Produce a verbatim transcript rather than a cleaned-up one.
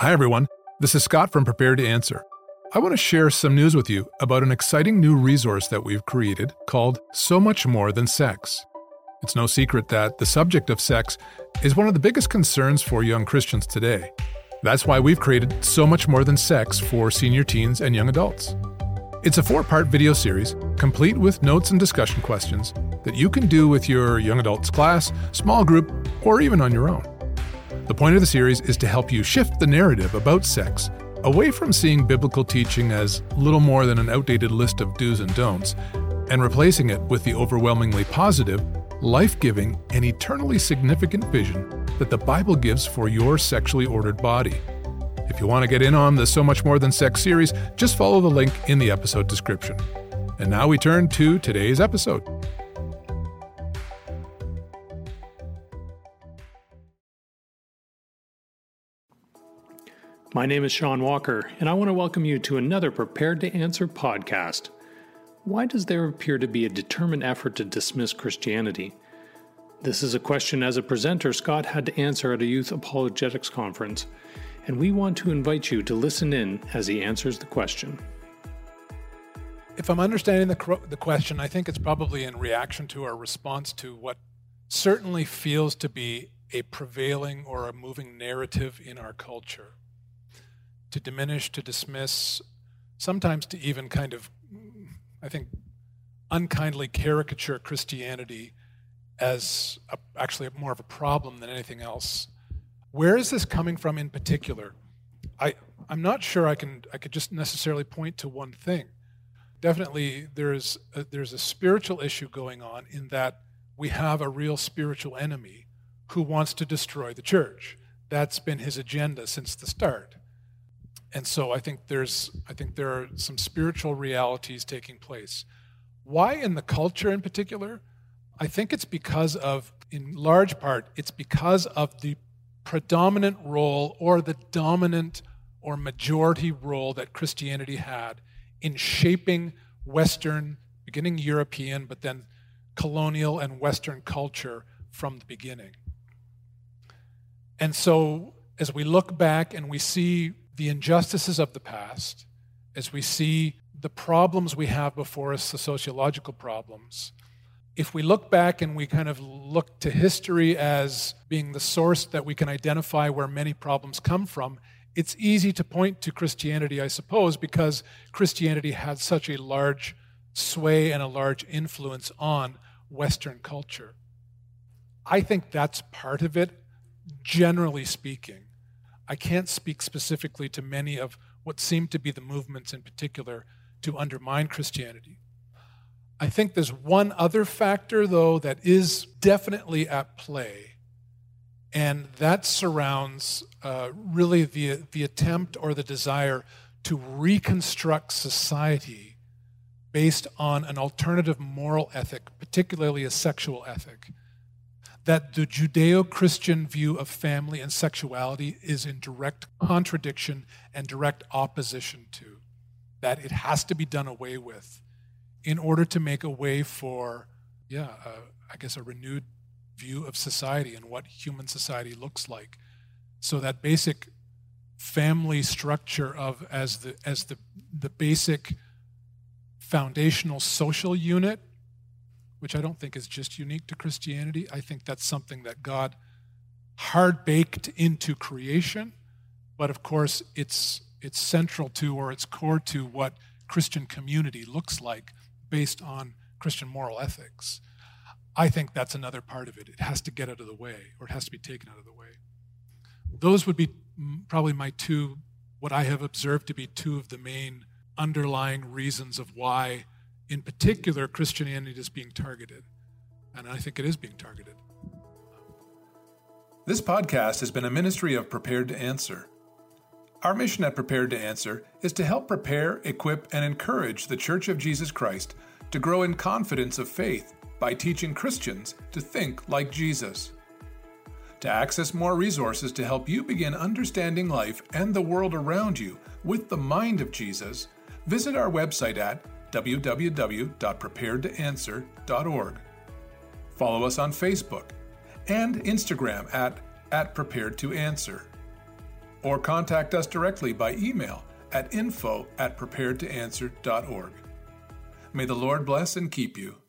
Hi everyone, this is Scott from Prepare to Answer. I want to share some news with you about an exciting new resource that we've created called So Much More Than Sex. It's no secret that the subject of sex is one of the biggest concerns for young Christians today. That's why we've created So Much More Than Sex for senior teens and young adults. It's a four-part video series, complete with notes and discussion questions that you can do with your young adults class, small group, or even on your own. The point of the series is to help you shift the narrative about sex away from seeing biblical teaching as little more than an outdated list of do's and don'ts, and replacing it with the overwhelmingly positive, life-giving, and eternally significant vision that the Bible gives for your sexually ordered body. If you want to get in on the So Much More Than Sex series, just follow the link in the episode description. And now we turn to today's episode. My name is Sean Walker, and I want to welcome you to another Prepared to Answer podcast. Why does there appear to be a determined effort to dismiss Christianity? This is a question as a presenter Scott had to answer at a youth apologetics conference, and we want to invite you to listen in as he answers the question. If I'm understanding the, cro- the question, I think it's probably in reaction to our response to what certainly feels to be a prevailing or a moving narrative in our culture. To diminish, to dismiss, sometimes to even kind of, I think, unkindly caricature Christianity as a, actually more of a problem than anything else. Where is this coming from in particular? I, I'm not sure I can I could just necessarily point to one thing. Definitely there's a, there's a spiritual issue going on in that we have a real spiritual enemy who wants to destroy the church. That's been his agenda since the start. And so I think there's I think there are some spiritual realities taking place. Why in the culture in particular? I think it's because of, in large part, it's because of the predominant role or the dominant or majority role that Christianity had in shaping Western, beginning European, but then colonial and Western culture from the beginning. And so as we look back and we see the injustices of the past, as we see the problems we have before us, the sociological problems, if we look back and we kind of look to history as being the source that we can identify where many problems come from, it's easy to point to Christianity, I suppose, because Christianity had such a large sway and a large influence on Western culture. I think that's part of it, generally speaking. I can't speak specifically to many of what seem to be the movements in particular to undermine Christianity. I think there's one other factor, though, that is definitely at play, and that surrounds uh, really the, the attempt or the desire to reconstruct society based on an alternative moral ethic, particularly a sexual ethic. That the Judeo-Christian view of family and sexuality is in direct contradiction and direct opposition to, that it has to be done away with in order to make a way for, yeah, uh, I guess a renewed view of society and what human society looks like. So that basic family structure of as the as the the basic foundational social unit, which I don't think is just unique to Christianity. I think that's something that God hard-baked into creation, but of course it's it's central to or it's core to what Christian community looks like based on Christian moral ethics. I think that's another part of it. It has to get out of the way, or it has to be taken out of the way. Those would be probably my two, what I have observed to be two of the main underlying reasons of why in particular, Christianity is being targeted, and I think it is being targeted. This podcast has been a ministry of Prepared to Answer. Our mission at Prepared to Answer is to help prepare, equip, and encourage the Church of Jesus Christ to grow in confidence of faith by teaching Christians to think like Jesus. To access more resources to help you begin understanding life and the world around you with the mind of Jesus, visit our website at w w w dot prepared to answer dot org. Follow us on Facebook and Instagram at, at Prepared to Answer. or contact us directly by email at info at prepared to answer dot org. May the Lord bless and keep you.